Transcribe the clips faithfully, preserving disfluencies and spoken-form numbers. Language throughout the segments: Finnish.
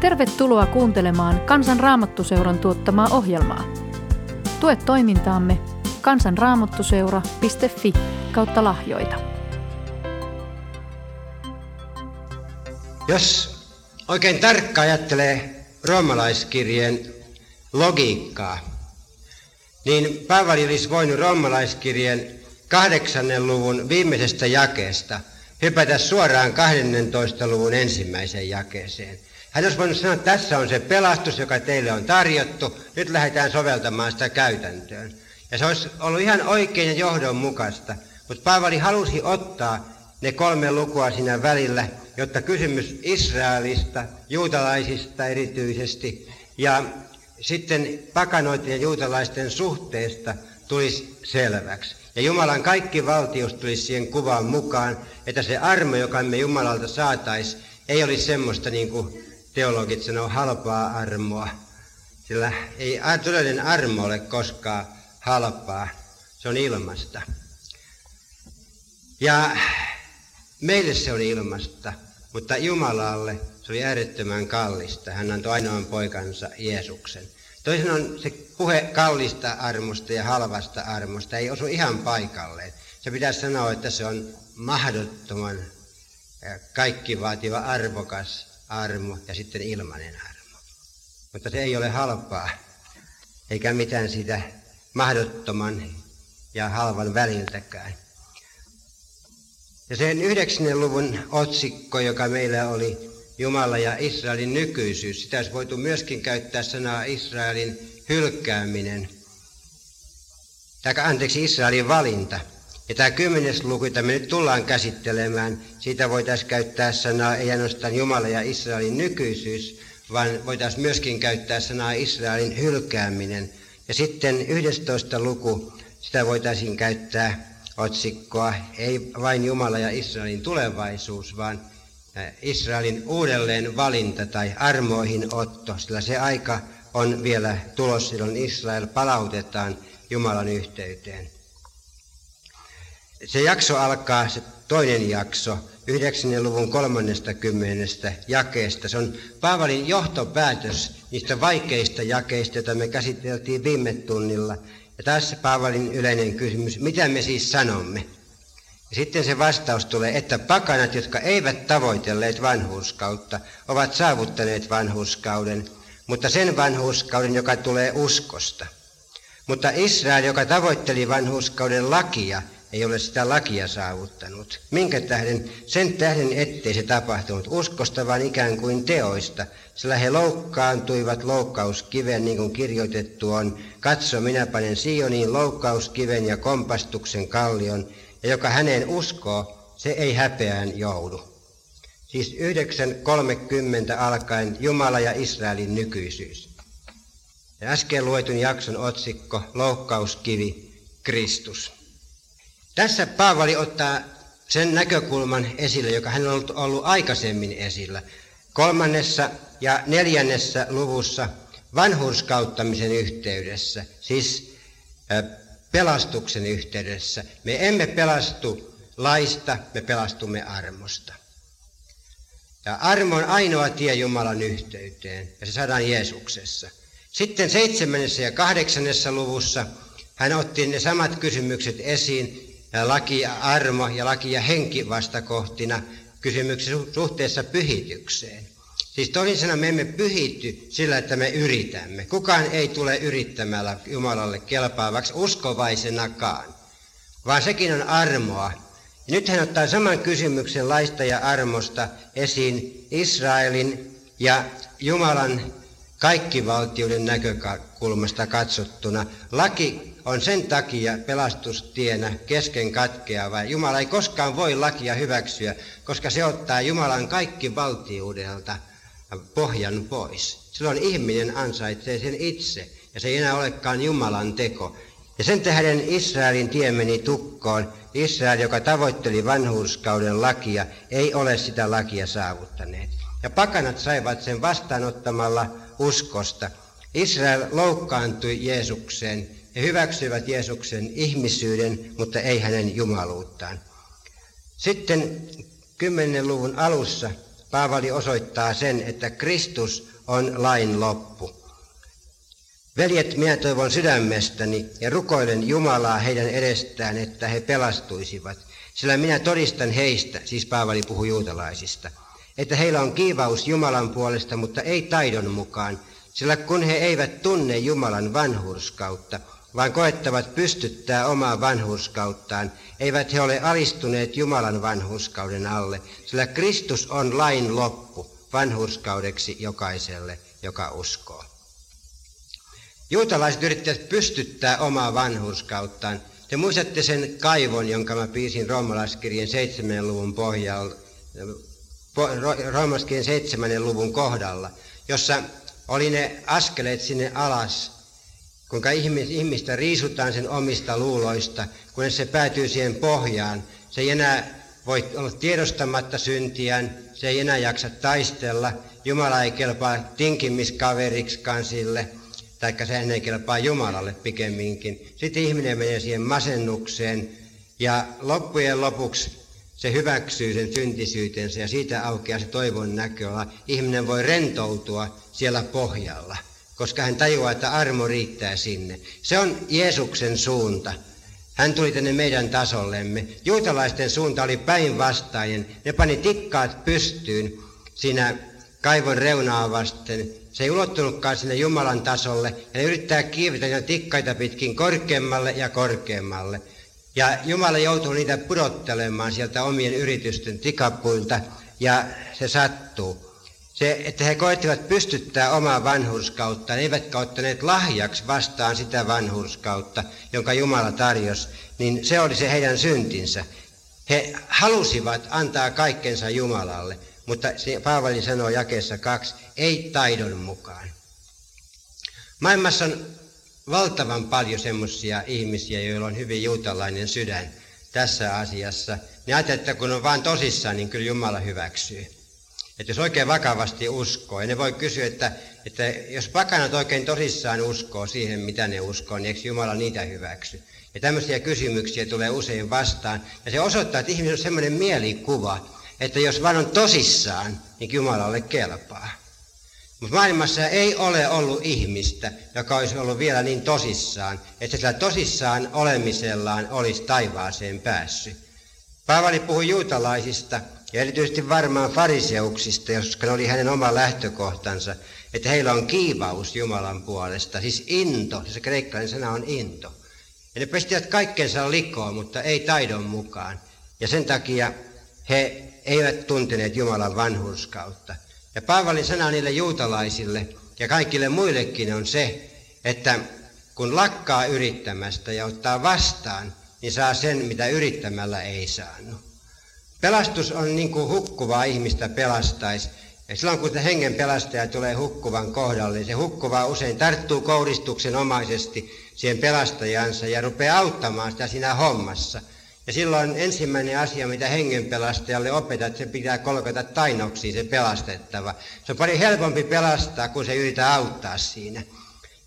Tervetuloa kuuntelemaan Kansan Raamattuseuran tuottamaa ohjelmaa. Tue toimintaamme kansanraamattuseura piste fi kautta lahjoita. Jos oikein tarkkaan ajattelee roomalaiskirjeen logiikkaa, niin Paavali olisi voinut roomalaiskirjeen kahdeksannen luvun viimeisestä jakeesta hypätä suoraan kahdentoista luvun ensimmäiseen jakeeseen. Hän olisi voinut sanoa, että tässä on se pelastus, joka teille on tarjottu, nyt lähdetään soveltamaan sitä käytäntöön. Ja se olisi ollut ihan oikein ja johdonmukaista, mutta Paavali halusi ottaa ne kolme lukua siinä välillä, jotta kysymys Israelista, juutalaisista erityisesti, ja sitten pakanoiden ja juutalaisten suhteesta tulisi selväksi. Ja Jumalan kaikki valtius tulisi siihen kuvaan mukaan, että se armo, joka me Jumalalta saataisiin, ei olisi semmoista, niin kuin teologit sanoo, halpaa armoa. Sillä ei todellinen armo ole koskaan halpaa, se on ilmasta. Ja meille se oli ilmasta, mutta Jumalalle se oli äärettömän kallista. Hän antoi ainoan poikansa Jeesuksen. Toisin on se puhe kallista armosta ja halvasta armosta ei osu ihan paikalleen. Se pitäisi sanoa, että se on mahdottoman kaikki vaativa arvokas armo ja sitten ilmainen armo. Mutta se ei ole halpaa, eikä mitään sitä mahdottoman ja halvan väliltäkään. Ja sen yhdeksännen luvun otsikko, joka meillä oli Jumala ja Israelin nykyisyys, sitä olisi voitu myöskin käyttää sanaa Israelin hylkääminen, tai anteeksi Israelin valinta. Ja tämä kymmenes luku, jota me nyt tullaan käsittelemään, siitä voitaisiin käyttää sanaa ei ainoastaan Jumala ja Israelin nykyisyys, vaan voitaisiin myöskin käyttää sanaa Israelin hylkääminen. Ja sitten yhdestoista luku, sitä voitaisiin käyttää otsikkoa ei vain Jumala ja Israelin tulevaisuus, vaan Israelin uudelleen valinta tai armoihin otto, sillä se aika on vielä tulossa, silloin Israel palautetaan Jumalan yhteyteen. Se jakso alkaa, se toinen jakso, yhdeksännen luvun kolmannesta kymmenestä jakeesta. Se on Paavalin johtopäätös niistä vaikeista jakeista, joita me käsiteltiin viime tunnilla. Ja tässä Paavalin yleinen kysymys, mitä me siis sanomme? Ja sitten se vastaus tulee, että pakanat, jotka eivät tavoitelleet vanhurskautta, ovat saavuttaneet vanhurskauden, mutta sen vanhurskauden, joka tulee uskosta. Mutta Israel, joka tavoitteli vanhurskauden lakia, ei ole sitä lakia saavuttanut. Minkä tähden? Sen tähden, ettei se tapahtunut uskosta, vaan ikään kuin teoista. Sillä he loukkaantuivat loukkauskiven, niin kuin kirjoitettu on. Katso, minä panen Sioniin loukkauskiven ja kompastuksen kallion, ja joka häneen uskoo, se ei häpeään joudu. Siis yhdeksän kolmekymmentä alkaen Jumala ja Israelin nykyisyys. Ja äsken luetun jakson otsikko, loukkauskivi, Kristus. Tässä Paavali ottaa sen näkökulman esille, joka hän on ollut aikaisemmin esillä. Kolmannessa ja neljännessä luvussa vanhurskauttamisen yhteydessä, siis pelastuksen yhteydessä. Me emme pelastu laista, me pelastumme armosta. Ja armo on ainoa tie Jumalan yhteyteen, ja se saadaan Jeesuksessa. Sitten seitsemännessä ja kahdeksannessa luvussa hän otti ne samat kysymykset esiin, laki ja armo ja laki ja henki vastakohtina kysymyksessä suhteessa pyhitykseen. Siis toisin sanoen me emme pyhity sillä, että me yritämme. Kukaan ei tule yrittämällä Jumalalle kelpaavaksi uskovaisenakaan, vaan sekin on armoa. Ja nyt hän ottaa saman kysymyksen laista ja armosta esiin Israelin ja Jumalan kaikkivaltiuden näkökulmasta katsottuna. Laki on sen takia pelastustienä kesken katkeava. Jumala ei koskaan voi lakia hyväksyä, koska se ottaa Jumalan kaikkivaltiudelta pohjan pois. Silloin ihminen ansaitsee sen itse, ja se ei enää olekaan Jumalan teko. Ja sen tähden Israelin tie meni tukkoon. Israel, joka tavoitteli vanhurskauden lakia, ei ole sitä lakia saavuttanut. Ja pakanat saivat sen vastaanottamalla uskosta. Israel loukkaantui Jeesukseen. He hyväksyivät Jeesuksen ihmisyyden, mutta ei hänen jumaluuttaan. Sitten kymmenen luvun alussa Paavali osoittaa sen, että Kristus on lain loppu. Veljet, minä toivon sydämestäni ja rukoilen Jumalaa heidän edestään, että he pelastuisivat. Sillä minä todistan heistä, siis Paavali puhuu juutalaisista, että heillä on kiivaus Jumalan puolesta, mutta ei taidon mukaan. Sillä kun he eivät tunne Jumalan vanhurskautta, vaan koettavat pystyttää omaa vanhurskauttaan, eivät he ole alistuneet Jumalan vanhurskauden alle. Sillä Kristus on lain loppu vanhurskaudeksi jokaiselle, joka uskoo. Juutalaiset yrittävät pystyttää omaa vanhurskauttaan. Te muistatte sen kaivon, jonka mä piisin roomalaiskirjeen seitsemän luvun pohjalla, roomalaiskirjeen seitsemän luvun kohdalla, jossa oli ne askeleet sinne alas, kuinka ihmistä riisutaan sen omista luuloista, kunnes se päätyy siihen pohjaan. Se ei enää voi olla tiedostamatta syntiään, se ei enää jaksa taistella, Jumala ei kelpaa tinkimiskaveriksikaan sille, taikka sehän ei kelpaa Jumalalle pikemminkin. Sitten ihminen menee siihen masennukseen ja loppujen lopuksi se hyväksyy sen syntisyytensä ja siitä aukeaa se toivon näköala. Ihminen voi rentoutua siellä pohjalla, koska hän tajuaa, että armo riittää sinne. Se on Jeesuksen suunta. Hän tuli tänne meidän tasollemme. Juutalaisten suunta oli päinvastainen. Ne pani tikkaat pystyyn siinä kaivon reunaa vasten. Se ei ulottunutkaan sinne Jumalan tasolle, ja ne yrittää kiivetä niitä tikkaita pitkin korkeammalle ja korkeammalle. Ja Jumala joutuu niitä pudottelemaan sieltä omien yritysten tikapuilta, ja se sattuu. Se, että he koettivat pystyttää omaa vanhurskauttaan, eivätkä ottaneet lahjaksi vastaan sitä vanhurskautta, jonka Jumala tarjosi, niin se oli se heidän syntinsä. He halusivat antaa kaikkensa Jumalalle. Mutta Paavali sanoo jakeessa kaksi, ei taidon mukaan. Maailmassa on valtavan paljon semmoisia ihmisiä, joilla on hyvin juutalainen sydän tässä asiassa. Ne ajattelee, että kun on vaan tosissaan, niin kyllä Jumala hyväksyy. Että jos oikein vakavasti uskoo, ja ne voi kysyä, että, että jos pakanat oikein tosissaan uskoo siihen, mitä ne uskoo, niin eikö Jumala niitä hyväksy? Ja tämmöisiä kysymyksiä tulee usein vastaan, ja se osoittaa, että ihmisellä on semmoinen mielikuva, että jos vaan on tosissaan, niin Jumalalle kelpaa. Mutta maailmassa ei ole ollut ihmistä, joka olisi ollut vielä niin tosissaan, että sillä tosissaan olemisellaan olisi taivaaseen päässyt. Paavali puhui juutalaisista ja erityisesti varmaan fariseuksista, koska ne oli hänen oma lähtökohtansa, että heillä on kiivaus Jumalan puolesta, siis into, se kreikkalainen sana on into. Ja ne pestivät kaikkensa likoon, mutta ei taidon mukaan. Ja sen takia he eivät tunteneet Jumalan vanhurskautta. Ja Paavalin sana niille juutalaisille ja kaikille muillekin on se, että kun lakkaa yrittämästä ja ottaa vastaan, niin saa sen, mitä yrittämällä ei saanut. Pelastus on niin kuin hukkuvaa ihmistä pelastaisi. Ja silloin kun hengen pelastaja tulee hukkuvan kohdalle, niin se hukkuva usein tarttuu koulistuksenomaisesti siihen pelastajansa ja rupeaa auttamaan sitä siinä hommassa. Ja silloin ensimmäinen asia, mitä hengenpelastajalle opetat, että se pitää kolkata tainoksiin se pelastettava. Se on paljon helpompi pelastaa, kun se yrittää auttaa siinä.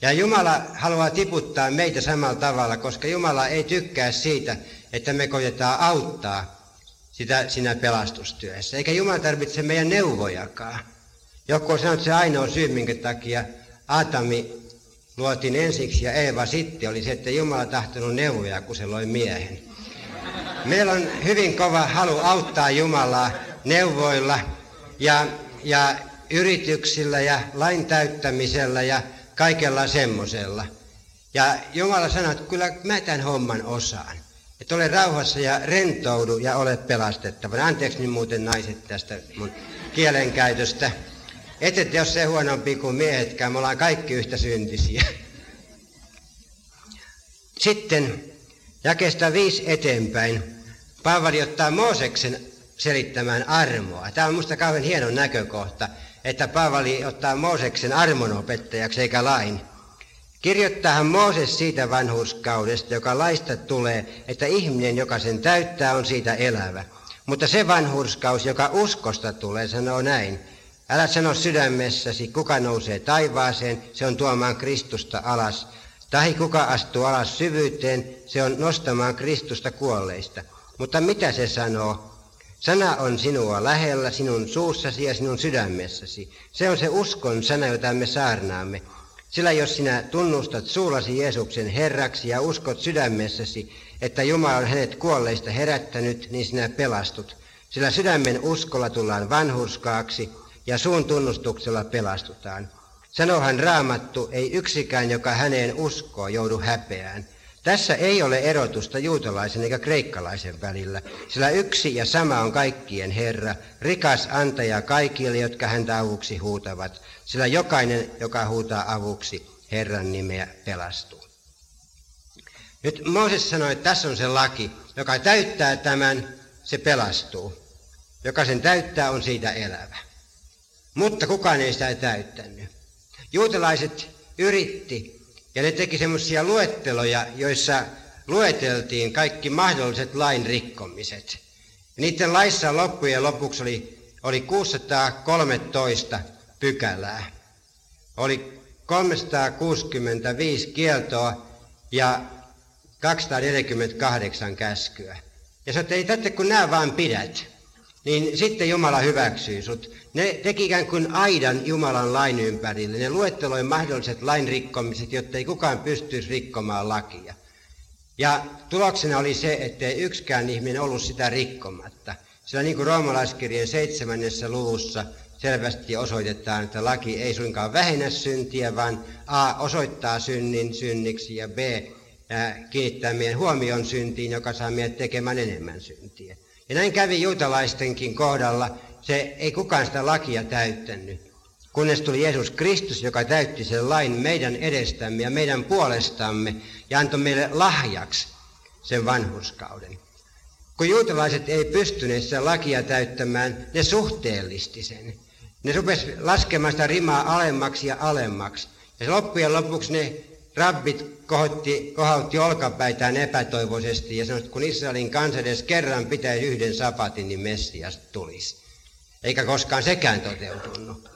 Ja Jumala haluaa tiputtaa meitä samalla tavalla, koska Jumala ei tykkää siitä, että me koetetaan auttaa sitä siinä pelastustyössä. Eikä Jumala tarvitse meidän neuvojakaan. Joku on sanonut, että se ainoa syy, minkä takia Aatami luotiin ensiksi ja Eeva sitten, oli se, että Jumala tahtonut neuvoja, kun se loi miehen. Meillä on hyvin kova halu auttaa Jumalaa neuvoilla ja, ja yrityksillä ja lain täyttämisellä ja kaikella semmoisella. Ja Jumala sanoo, että kyllä mä tämän homman osaan. Että ole rauhassa ja rentoudu ja ole pelastettava. Anteeksi niin muuten naiset tästä mun kielenkäytöstä. Ette te ole se huonompi kuin miehetkään, me ollaan kaikki yhtä syntisiä. Sitten jakeesta viisi eteenpäin Paavali ottaa Mooseksen selittämään armoa. Tämä on minusta kauhean hieno näkökohta, että Paavali ottaa Mooseksen armonopettajaksi eikä lain. Kirjoittaahan Mooses siitä vanhurskaudesta, joka laista tulee, että ihminen, joka sen täyttää, on siitä elävä. Mutta se vanhurskaus, joka uskosta tulee, sanoo näin. Älä sano sydämessäsi, kuka nousee taivaaseen, se on tuomaan Kristusta alas. Tahi kuka astuu alas syvyyteen, se on nostamaan Kristusta kuolleista. Mutta mitä se sanoo? Sana on sinua lähellä, sinun suussasi ja sinun sydämessäsi. Se on se uskon sana, jota me saarnaamme. Sillä jos sinä tunnustat suullasi Jeesuksen Herraksi ja uskot sydämessäsi, että Jumala on hänet kuolleista herättänyt, niin sinä pelastut. Sillä sydämen uskolla tullaan vanhurskaaksi ja suun tunnustuksella pelastutaan. Sanohan Raamattu, ei yksikään, joka häneen uskoo, joudu häpeään. Tässä ei ole erotusta juutalaisen eikä kreikkalaisen välillä, sillä yksi ja sama on kaikkien Herra, rikas antaja kaikille, jotka häntä avuksi huutavat, sillä jokainen, joka huutaa avuksi Herran nimeä, pelastuu. Nyt Mooses sanoi, että tässä on se laki, joka täyttää tämän, se pelastuu. Joka sen täyttää, on siitä elävä. Mutta kukaan ei sitä täyttänyt. Juutalaiset yritti. Ja ne teki semmoisia luetteloja, joissa lueteltiin kaikki mahdolliset lain rikkomiset. Ja niiden laissa loppujen lopuksi oli, oli kuusisataakolmetoista pykälää. Oli kolmesataakuusikymmentäviisi kieltoa ja kaksisataaneljäkymmentäkahdeksan käskyä. Ja sanoi, että ei tätä kun nämä vaan pidät, niin sitten Jumala hyväksyy sut. Ne teki ikään kuin aidan Jumalan lain ympärille. Ne luetteloi mahdolliset lain rikkomiset, jotta ei kukaan pystyisi rikkomaan lakia. Ja tuloksena oli se, ettei yksikään ihminen ollut sitä rikkomatta. Sillä niin kuin roomalaiskirjeen seitsemännessä luvussa selvästi osoitetaan, että laki ei suinkaan vähennä syntiä, vaan A. osoittaa synnin synniksi ja B. kiinnittää meidän huomion syntiin, joka saa meidät tekemään enemmän syntiä. Ja näin kävi juutalaistenkin kohdalla. Se ei kukaan sitä lakia täyttänyt, kunnes tuli Jeesus Kristus, joka täytti sen lain meidän edestämme ja meidän puolestamme ja antoi meille lahjaksi sen vanhurskauden. Kun juutalaiset ei pystyneet sitä lakia täyttämään, ne suhteellisti sen. Ne rupesi laskemaan sitä rimaa alemmaksi ja alemmaksi. Ja loppujen lopuksi ne rabbit kohotti, kohautti olkapäitään epätoivoisesti ja sanoi, että kun Israelin kansa edes kerran pitäisi yhden sapatin, niin Messias tulisi. Eikä koskaan sekään toteutunut.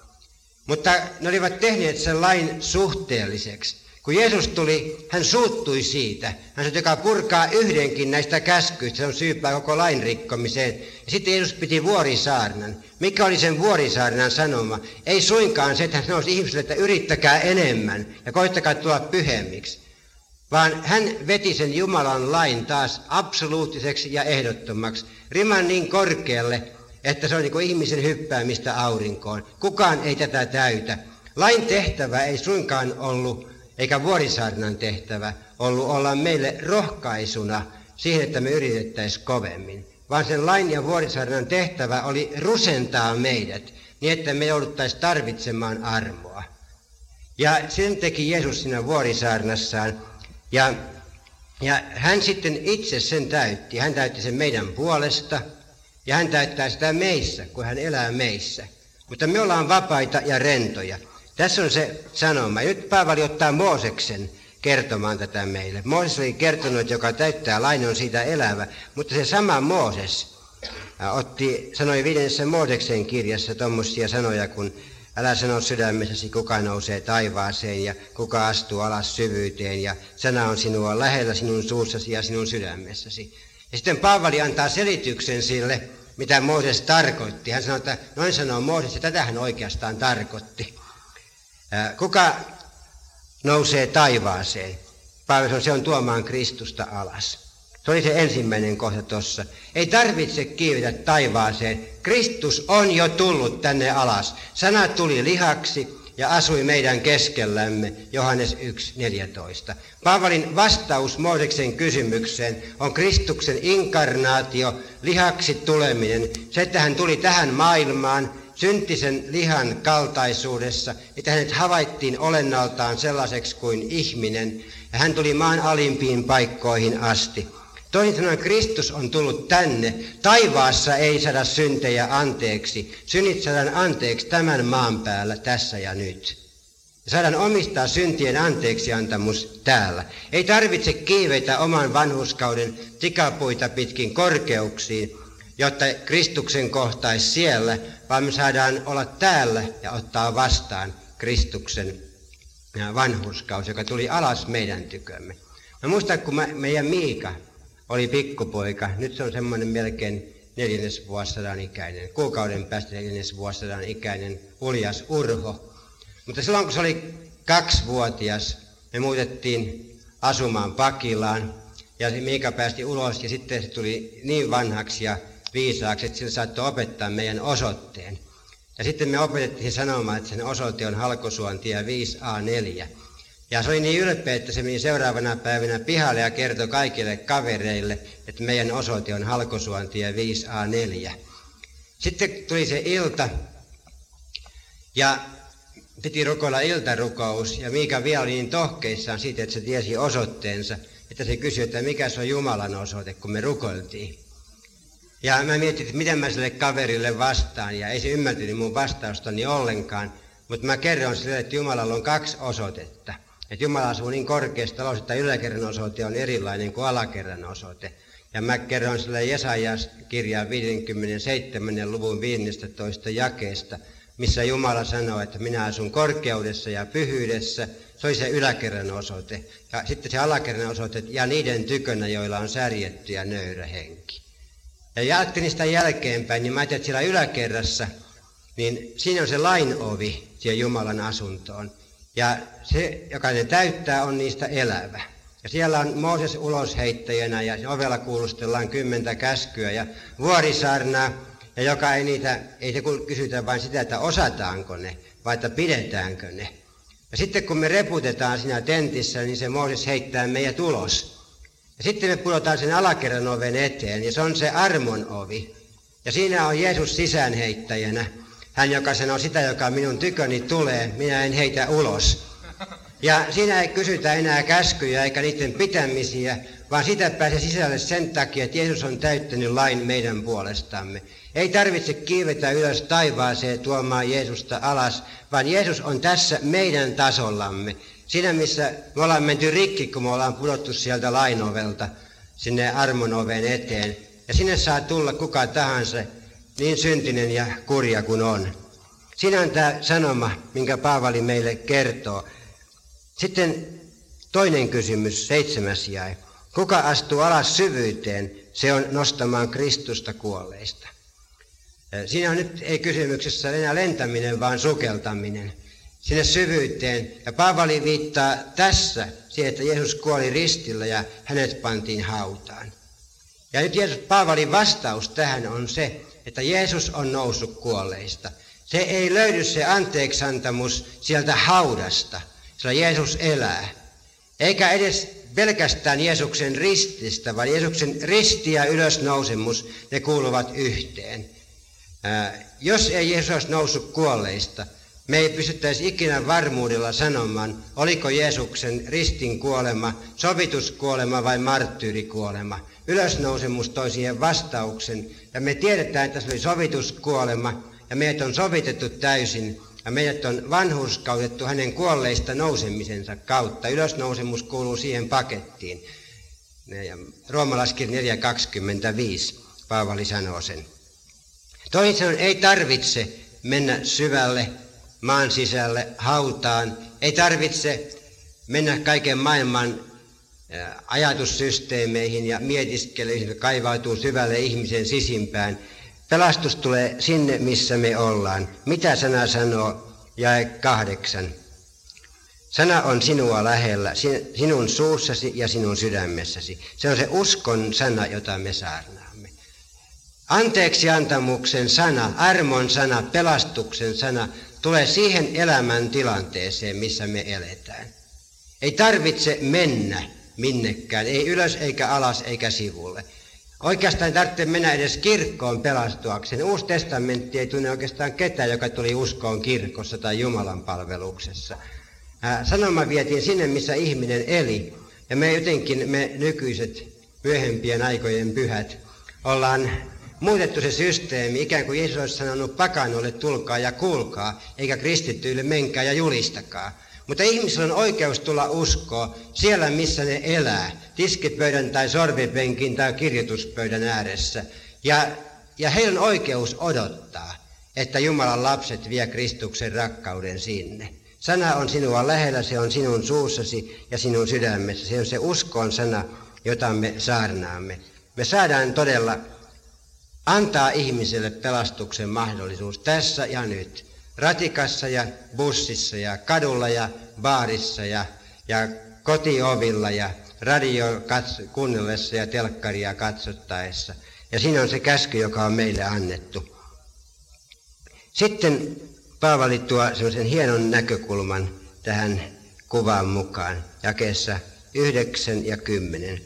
Mutta ne olivat tehneet sen lain suhteelliseksi. Kun Jeesus tuli, hän suuttui siitä. Hän sanoi, että joka purkaa yhdenkin näistä käskyistä, se on syypää koko lain rikkomiseen. Ja sitten Jeesus piti vuorisaarnan. Mikä oli sen vuorisaarnan sanoma? Ei suinkaan se, että hän sanoi ihmisille, että yrittäkää enemmän ja koittakaa tulla pyhemmiksi. Vaan hän veti sen Jumalan lain taas absoluuttiseksi ja ehdottomaksi. Riman niin korkealle, että se on niin kuin ihmisen hyppäämistä aurinkoon. Kukaan ei tätä täytä. Lain tehtävä ei suinkaan ollut, eikä vuorisaarnan tehtävä ollut olla meille rohkaisuna siihen, että me yritettäisiin kovemmin. Vaan sen lain ja vuorisaarnan tehtävä oli rusentaa meidät niin, että me jouduttaisiin tarvitsemaan armoa. Ja sen teki Jeesus siinä vuorisaarnassaan. Ja, ja hän sitten itse sen täytti. Hän täytti sen meidän puolesta. Ja hän täyttää sitä meissä, kun hän elää meissä. Mutta me ollaan vapaita ja rentoja. Tässä on se sanoma. Ja nyt Paavali ottaa Mooseksen kertomaan tätä meille. Mooses oli kertonut, että joka täyttää lain on siitä elävä. Mutta se sama Mooses otti, sanoi viidennessä Mooseksen kirjassa tuommoisia sanoja, kun älä sano sydämessäsi, kuka nousee taivaaseen ja kuka astuu alas syvyyteen. Ja sana on sinua lähellä sinun suussasi ja sinun sydämessäsi. Ja sitten Paavali antaa selityksen sille, mitä Mooses tarkoitti. Hän sanoi, että noin sanoo Mooses, ja tätä hän oikeastaan tarkoitti. Kuka nousee taivaaseen? Paavali sanoi, se on tuomaan Kristusta alas. Se oli se ensimmäinen kohta tuossa. Ei tarvitse kiivetä taivaaseen. Kristus on jo tullut tänne alas. Sana tuli lihaksi ja asui meidän keskellämme, Johannes yksi neljätoista. Paavalin vastaus Mooseksen kysymykseen on Kristuksen inkarnaatio, lihaksi tuleminen. Se, että hän tuli tähän maailmaan syntisen lihan kaltaisuudessa, että hänet havaittiin olennaltaan sellaiseksi kuin ihminen, ja hän tuli maan alimpiin paikkoihin asti. Toisin sanoen Kristus on tullut tänne. Taivaassa ei saada syntejä anteeksi. Synnit saadaan anteeksi tämän maan päällä tässä ja nyt. Saadaan omistaa syntien anteeksiantamus täällä. Ei tarvitse kiivetä oman vanhuskauden tikapuita pitkin korkeuksiin, jotta Kristuksen kohtaisi siellä, vaan me saadaan olla täällä ja ottaa vastaan Kristuksen vanhuskaus, joka tuli alas meidän tykömme. Mä muistan, kun mä, meidän Miika oli pikkupoika, nyt se on semmoinen melkein neljännesvuosisadan ikäinen, kuukauden päästä neljännesvuosisadan ikäinen uljas Urho. Mutta silloin kun se oli kaksivuotias, me muutettiin asumaan Pakilaan ja Miika päästi ulos ja sitten se tuli niin vanhaksi ja viisaaksi, että sillä saattoi opettaa meidän osoitteen. Ja sitten me opetettiin sanomaan, että sen osoite on Halkosuontia viisi A neljä. Ja se oli niin ylpeä, että se meni seuraavana päivänä pihalle ja kertoi kaikille kavereille, että meidän osoite on Halkosuontia viisi A neljä. Sitten tuli se ilta ja piti rukoilla iltarukous ja Miika vielä oli niin tohkeissaan siitä, että se tiesi osoitteensa, että se kysyi, että mikä se on Jumalan osoite, kun me rukoiltiin. Ja mä mietin, että miten mä sille kaverille vastaan, ja ei se ymmärtänyt mun vastaustani ollenkaan, mutta mä kerron sille, että Jumalalla on kaksi osoitetta. Että Jumala asuu niin korkeassa talossa, että yläkerran osoite on erilainen kuin alakerran osoite. Ja mä kerron sille Jesajas kirjaan viidennenkymmenennenseitsemännen luvun viidennestätoista jakeesta, missä Jumala sanoo, että minä asun korkeudessa ja pyhyydessä, se oli se yläkerran osoite. Ja sitten se alakerran osoite, ja niiden tykönä, joilla on särjetty ja nöyrä henki. Ja jatkin sitä jälkeenpäin, niin mä ajattelin, että siellä yläkerrassa, niin siinä on se lain ovi siihen Jumalan asuntoon. Ja se, joka ne täyttää, on niistä elävä. Ja siellä on Mooses ulosheittäjänä, ja ovella kuulustellaan kymmentä käskyä ja vuorisaarnaa. Ja joka ei niitä, ei se kysytä vain sitä, että osataanko ne, vai että pidetäänkö ne. Ja sitten kun me reputetaan siinä tentissä, niin se Mooses heittää meidät ulos. Ja sitten me pudotaan sen alakerran oven eteen, ja se on se armon ovi. Ja siinä on Jeesus sisäänheittäjänä. Hän, joka sanoo sitä, joka minun tyköni tulee, minä en heitä ulos. Ja siinä ei kysytä enää käskyjä eikä niiden pitämisiä, vaan sitä pääsee sisälle sen takia, että Jeesus on täyttänyt lain meidän puolestamme. Ei tarvitse kiivetä ylös taivaaseen tuomaan Jeesusta alas, vaan Jeesus on tässä meidän tasollamme. Siinä, missä me ollaan menty rikki, kun me ollaan pudottu sieltä lainovelta sinne armon oven eteen. Ja sinne saa tulla kuka tahansa, niin syntinen ja kurja kuin on. Siinä on tämä sanoma, minkä Paavali meille kertoo. Sitten toinen kysymys, seitsemäs jae. Kuka astuu alas syvyyteen, se on nostamaan Kristusta kuolleista. Siinä on nyt ei kysymyksessä enää lentäminen, vaan sukeltaminen sinne syvyyteen. Ja Paavali viittaa tässä siihen, että Jeesus kuoli ristillä ja hänet pantiin hautaan. Ja nyt Jeesus, Paavalin vastaus tähän on se, että Jeesus on noussut kuolleista. Se ei löydy se anteeksantamus sieltä haudasta, sillä Jeesus elää. Eikä edes pelkästään Jeesuksen rististä, vaan Jeesuksen risti ja ylösnousemus, ne kuuluvat yhteen. Jos ei Jeesus olisi noussut kuolleista, me ei pystyttäisi ikinä varmuudella sanomaan, oliko Jeesuksen ristin kuolema sovituskuolema vai marttyyrikuolema. Ylösnousemus toi siihen vastauksen, ja me tiedetään, että se oli sovituskuolema, ja meidät on sovitettu täysin, ja meidät on vanhurskautettu hänen kuolleista nousemisensa kautta. Ylösnousemus kuuluu siihen pakettiin. Roomalaiskirja neljä kaksikymmentäviisi, Paavali sanoo sen. Toisin sanoen ei tarvitse mennä syvälle maan sisälle hautaan, ei tarvitse mennä kaiken maailman ajatussysteemeihin ja mietiskelyihin, jotka kaivautuu syvälle ihmisen sisimpään. Pelastus tulee sinne, missä me ollaan. Mitä sana sanoo? Jae kahdeksan. Sana on sinua lähellä, sinun suussasi ja sinun sydämessäsi. Se on se uskon sana, jota me saarnaamme. Anteeksiantamuksen sana, armon sana, pelastuksen sana tulee siihen elämäntilanteeseen, missä me eletään. Ei tarvitse mennä minnekään, ei ylös eikä alas eikä sivulle. Oikeastaan ei tarvitse mennä edes kirkkoon pelastuakseen. Uusi testamentti ei tunne oikeastaan ketään, joka tuli uskoon kirkossa tai Jumalan palveluksessa. Sanoma vietiin sinne, missä ihminen eli. Ja me jotenkin, me nykyiset, myöhempien aikojen pyhät, ollaan muutettu se systeemi. Ikään kuin Jeesus olisi sanonut pakanoille, tulkaa ja kuulkaa, eikä kristittyille menkää ja julistakaa. Mutta ihmisillä on oikeus tulla uskoa siellä, missä ne elää, tiskipöydän tai sorvipenkin tai kirjoituspöydän ääressä. Ja, ja heillä on oikeus odottaa, että Jumalan lapset vie Kristuksen rakkauden sinne. Sana on sinua lähellä, se on sinun suussasi ja sinun sydämessä. Se on se uskon sana, jota me saarnaamme. Me saadaan todella antaa ihmiselle pelastuksen mahdollisuus tässä ja nyt. Ratikassa ja bussissa ja kadulla ja baarissa ja, ja kotiovilla ja radio kuunnellessa ja telkkaria katsottaessa. Ja siinä on se käsky, joka on meille annettu. Sitten Paavali tuo sellaisen hienon näkökulman tähän kuvaan mukaan, jakeessa yhdeksän ja kymmenen.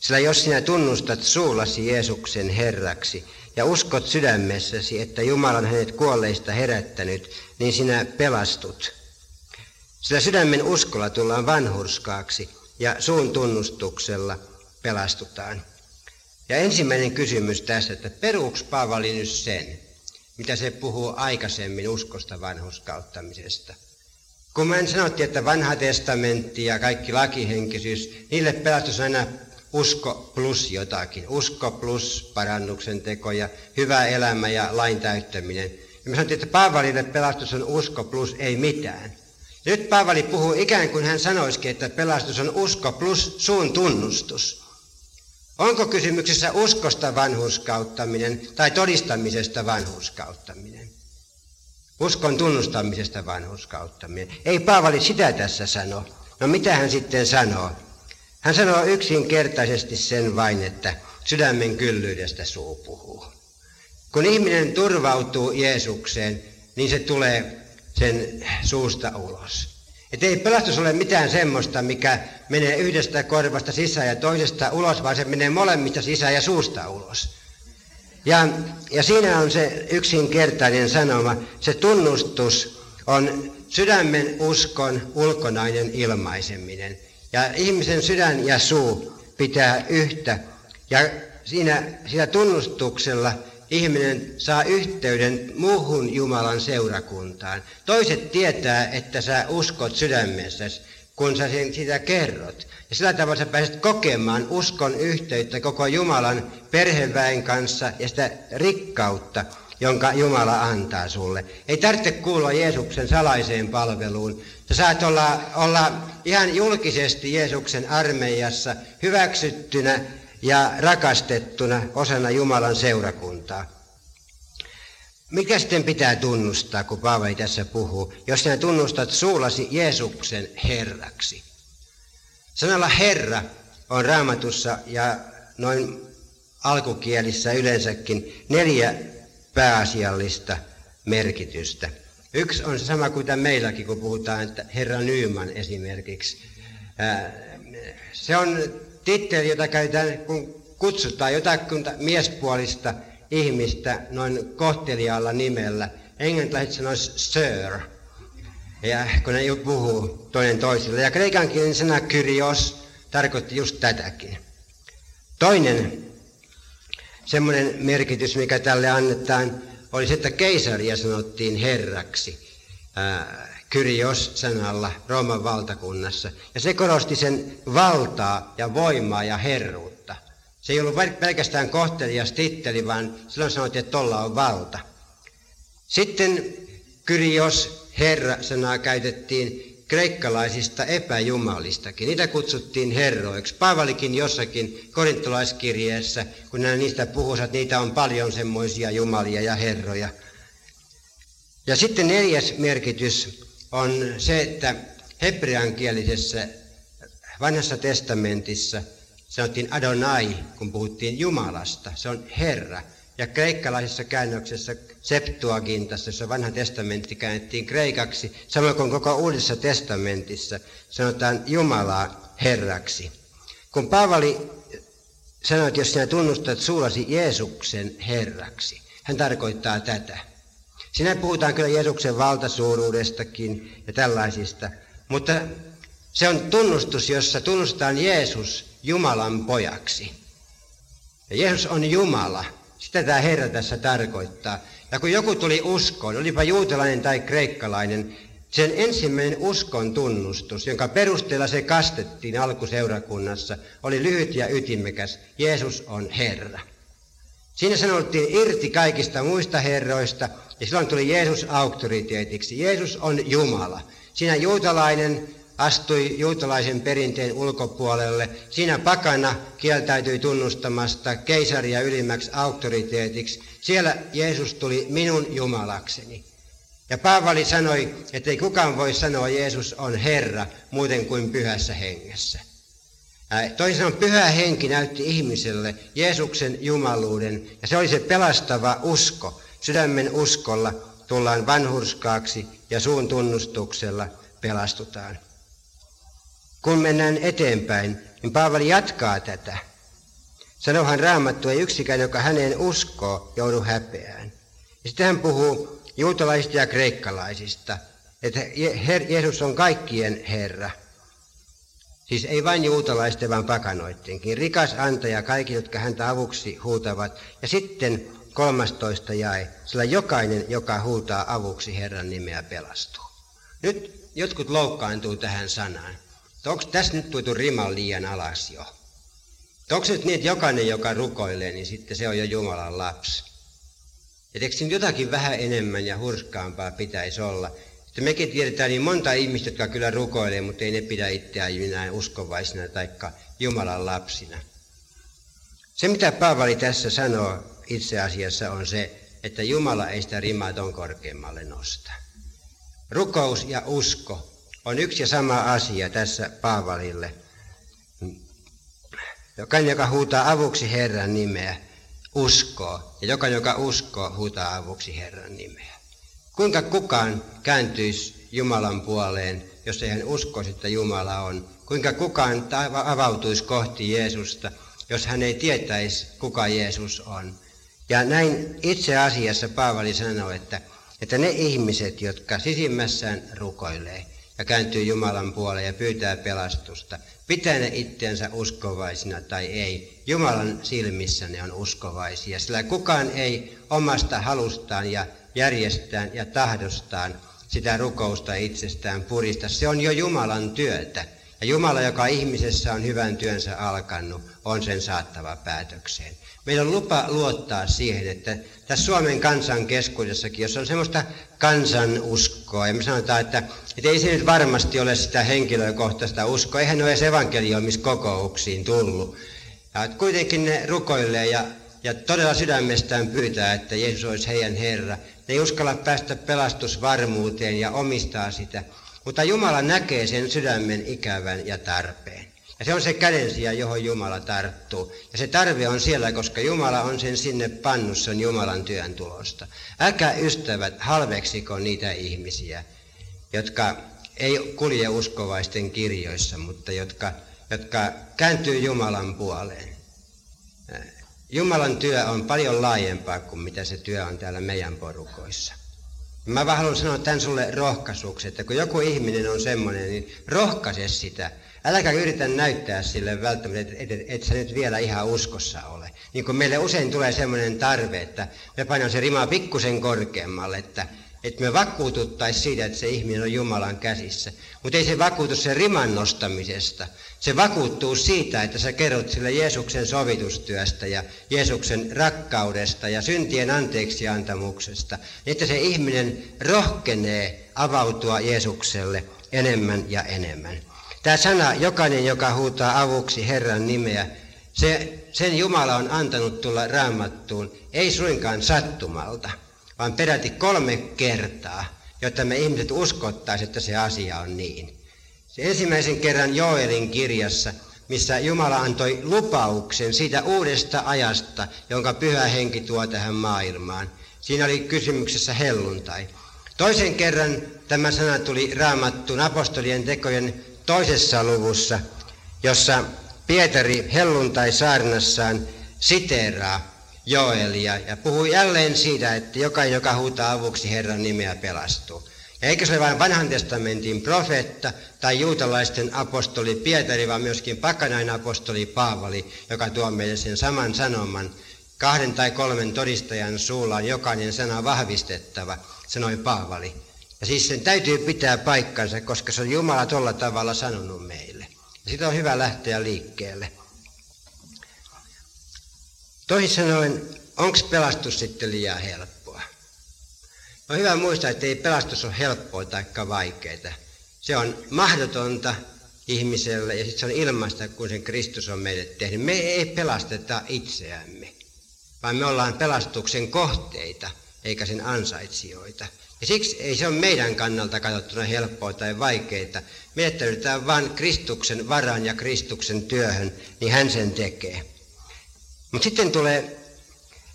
Sillä jos sinä tunnustat suullasi Jeesuksen Herraksi ja uskot sydämessäsi, että Jumala on hänet kuolleista herättänyt, niin sinä pelastut. Sillä sydämen uskolla tullaan vanhurskaaksi ja suun tunnustuksella pelastutaan. Ja ensimmäinen kysymys tässä, että peruuks Paavali nyt sen, mitä se puhuu aikaisemmin uskosta vanhurskauttamisesta. Kun mä en sanottiin, että vanha testamentti ja kaikki lakihenkisyys, niille pelastus on aina usko plus jotakin. Usko plus parannuksen teko ja hyvä elämä ja lain täyttäminen. Ja me sanottiin, että Paavalille pelastus on usko plus ei mitään. Ja nyt Paavali puhuu ikään kuin hän sanoisikin, että pelastus on usko plus suun tunnustus. Onko kysymyksessä uskosta vanhurskauttaminen tai todistamisesta vanhurskauttaminen? Uskon tunnustamisesta vanhurskauttaminen. Ei Paavali sitä tässä sano. No mitä hän sitten sanoo? Hän sanoo yksinkertaisesti sen vain, että sydämen kyllyydestä suu puhuu. Kun ihminen turvautuu Jeesukseen, niin se tulee sen suusta ulos. Että ei pelastus ole mitään semmoista, mikä menee yhdestä korvasta sisään ja toisesta ulos, vaan se menee molemmista sisään ja suusta ulos. Ja, ja siinä on se yksinkertainen sanoma, se tunnustus on sydämen uskon ulkonainen ilmaiseminen. Ja ihmisen sydän ja suu pitää yhtä. Ja siinä, siinä tunnustuksella ihminen saa yhteyden muuhun Jumalan seurakuntaan. Toiset tietää, että sä uskot sydämessäsi, kun sä sitä kerrot. Ja sillä tavalla sä pääset kokemaan uskon yhteyttä koko Jumalan perheväen kanssa ja sitä rikkautta, jonka Jumala antaa sulle. Ei tarvitse kuulla Jeesuksen salaiseen palveluun. Sä saat olla, olla ihan julkisesti Jeesuksen armeijassa hyväksyttynä ja rakastettuna osana Jumalan seurakuntaa. Mikä sitten pitää tunnustaa, kun Paavali tässä puhuu, jos sinä tunnustat suullasi Jeesuksen Herraksi? Sanalla Herra on Raamatussa ja noin alkukielissä yleensäkin neljä pääasiallista merkitystä. Yksi on se sama kuin meilläkin, kun puhutaan, että Herra Nyman esimerkiksi. Se on titteli, jota käytetään, kun kutsutaan jotakin miespuolista ihmistä noin kohteliaalla nimellä. Englantilaiset sanoisivat sir, ja kun ne puhuu toinen toisille. Ja kreikankielinen sana kyrios tarkoitti just tätäkin. Toinen semmoinen merkitys, mikä tälle annetaan, oli se, että keisaria sanottiin herraksi kyrios-sanalla Rooman valtakunnassa. Ja se korosti sen valtaa ja voimaa ja herruutta. Se ei ollut pelkästään kohtelias titteli, vaan silloin sanottiin, että tuolla on valta. Sitten kyrios-herra-sanaa käytettiin kreikkalaisista epäjumalistakin. Niitä kutsuttiin herroiksi. Paavalikin jossakin korintolaiskirjeessä, kun hän niistä puhuu, että niitä on paljon semmoisia jumalia ja herroja. Ja sitten neljäs merkitys on se, että hebreankielisessä vanhassa testamentissa sanottiin Adonai, kun puhuttiin Jumalasta. Se on Herra. Ja kreikkalaisessa käännöksessä Septuagintassa, jossa vanha testamentti käännettiin kreikaksi, samoin kuin koko Uudessa testamentissa, sanotaan Jumalaa herraksi. Kun Paavali sanoi, että jos sinä tunnustat suullasi Jeesuksen herraksi, hän tarkoittaa tätä. Siinä puhutaan kyllä Jeesuksen valtasuuruudestakin ja tällaisista, mutta se on tunnustus, jossa tunnustetaan Jeesus Jumalan pojaksi. Ja Jeesus on Jumala. Sitä tämä Herra tässä tarkoittaa. Ja kun joku tuli uskoon, olipa juutalainen tai kreikkalainen, sen ensimmäinen uskon tunnustus, jonka perusteella se kastettiin alkuseurakunnassa, oli lyhyt ja ytimekäs. Jeesus on Herra. Siinä sanottiin irti kaikista muista herroista, ja silloin tuli Jeesus auktoriteetiksi. Jeesus on Jumala. Siinä juutalainen astui juutalaisen perinteen ulkopuolelle. Sinä pakana kieltäytyi tunnustamasta keisaria ylimmäksi auktoriteetiksi. Siellä Jeesus tuli minun jumalakseni. Ja Paavali sanoi, ettei kukaan voi sanoa, että Jeesus on Herra muuten kuin pyhässä hengessä. Toisaalta pyhä henki näytti ihmiselle Jeesuksen jumaluuden, ja se oli se pelastava usko. Sydämen uskolla tullaan vanhurskaaksi ja suun tunnustuksella pelastutaan. Kun mennään eteenpäin, niin Paavali jatkaa tätä. Sanohan Raamattu, ei yksikään, joka häneen uskoo, joudu häpeään. Ja sitten hän puhuu juutalaisista ja kreikkalaisista, että Jeesus on kaikkien Herra. Siis ei vain juutalaisten, vaan pakanoittenkin. Rikas antaja kaikille, jotka häntä avuksi huutavat. Ja sitten kolmastoista jae, sillä jokainen, joka huutaa avuksi Herran nimeä, pelastuu. Nyt jotkut loukkaantuu tähän sanaan. Onko tässä nyt tuotu riman liian alas jo? Onko nyt niin, että jokainen, joka rukoilee, niin sitten se on jo Jumalan lapsi? Et eikö siinä jotakin vähän enemmän ja hurskaampaa pitäisi olla? Sitten mekin tiedetään niin monta ihmistä, jotka kyllä rukoilee, mutta ei ne pidä itseään minä uskovaisina tai Jumalan lapsina. Se, mitä Paavali tässä sanoo itse asiassa, on se, että Jumala ei sitä rimaa ton korkeammalle nosta. Rukous ja usko on yksi ja sama asia tässä Paavalille. Jokainen, joka huutaa avuksi Herran nimeä, uskoo. Ja jokainen, joka uskoo, huutaa avuksi Herran nimeä. Kuinka kukaan kääntyisi Jumalan puoleen, jos ei hän uskoisi, että Jumala on? Kuinka kukaan avautuisi kohti Jeesusta, jos hän ei tietäisi, kuka Jeesus on? Ja näin itse asiassa Paavali sanoi, että, että ne ihmiset, jotka sisimmässään rukoilee ja kääntyy Jumalan puoleen ja pyytää pelastusta, pitää ne itteensä uskovaisina tai ei, Jumalan silmissä ne on uskovaisia, sillä kukaan ei omasta halustaan ja järjestään ja tahdostaan sitä rukousta itsestään purista. Se on jo Jumalan työtä. Ja Jumala, joka ihmisessä on hyvän työnsä alkanut, on sen saattava päätökseen. Meillä on lupa luottaa siihen, että tässä Suomen kansan keskuudessakin, jos on semmoista kansanuskoa, ja me sanotaan, että, että ei se nyt varmasti ole sitä henkilökohtaista uskoa, eihän ne ole edes evankeliumiskokouksiin tullut. Ja kuitenkin ne rukoilee ja, ja todella sydämestään pyytää, että Jeesus olisi heidän Herra. Ne ei uskalla päästä pelastusvarmuuteen ja omistaa sitä. Mutta Jumala näkee sen sydämen ikävän ja tarpeen. Ja se on se kädensija, johon Jumala tarttuu. Ja se tarve on siellä, koska Jumala on sen sinne pannut, sen Jumalan työn tulosta. Älkää ystävät, halveksiko niitä ihmisiä, jotka ei kulje uskovaisten kirjoissa, mutta jotka, jotka kääntyy Jumalan puoleen. Jumalan työ on paljon laajempaa kuin mitä se työ on täällä meidän porukoissa. Mä vaan haluan sanoa tämän sulle rohkaisuksi, että kun joku ihminen on semmoinen, niin rohkaise sitä. Äläkä yritä näyttää sille välttämättä, että et, et sä nyt vielä ihan uskossa ole. Niin kuin meille usein tulee semmoinen tarve, että me painaan se rimaa pikkusen korkeammalle, että et me vakuututtaisiin siitä, että se ihminen on Jumalan käsissä. Mutta ei se vakuutu sen riman nostamisesta. Se vakuuttuu siitä, että sä kerrot sille Jeesuksen sovitustyöstä ja Jeesuksen rakkaudesta ja syntien anteeksiantamuksesta, niin että se ihminen rohkenee avautua Jeesukselle enemmän ja enemmän. Tämä sana, jokainen, joka huutaa avuksi Herran nimeä, se, sen Jumala on antanut tulla Raamattuun, ei suinkaan sattumalta, vaan peräti kolme kertaa, jotta me ihmiset uskottaisiin, että se asia on niin. Se ensimmäisen kerran Joelin kirjassa, missä Jumala antoi lupauksen siitä uudesta ajasta, jonka pyhä henki tuo tähän maailmaan. Siinä oli kysymyksessä helluntai. Toisen kerran tämä sana tuli Raamattuun apostolien tekojen toisessa luvussa, jossa Pietari helluntai-saarnassaan siteeraa Joelia ja puhui jälleen siitä, että jokainen, joka huutaa avuksi Herran nimeä, pelastuu. Ja eikä se ole vain vanhan testamentin profeetta tai juutalaisten apostoli Pietari, vaan myöskin pakanain apostoli Paavali, joka tuo meille sen saman sanoman. Kahden tai kolmen todistajan suulla on jokainen sana vahvistettava, sanoi Paavali. Ja siis sen täytyy pitää paikkansa, koska se on Jumala tuolla tavalla sanonut meille. Ja sitä on hyvä lähteä liikkeelle. Toisin sanoen, onko pelastus sitten liian helppoa? On hyvä muistaa, että ei pelastus ole helppoa tai vaikeaa. se on mahdotonta ihmiselle ja sitten se on ilmaista, kun sen Kristus on meille tehnyt. Me ei pelasteta itseämme, vaan me ollaan pelastuksen kohteita eikä sen ansaitsijoita. Ja siksi ei se ole meidän kannalta katsottuna helppoa tai vaikeaa. Me jättäydytään vain Kristuksen varaan ja Kristuksen työhön, niin hän sen tekee. Mutta sitten tulee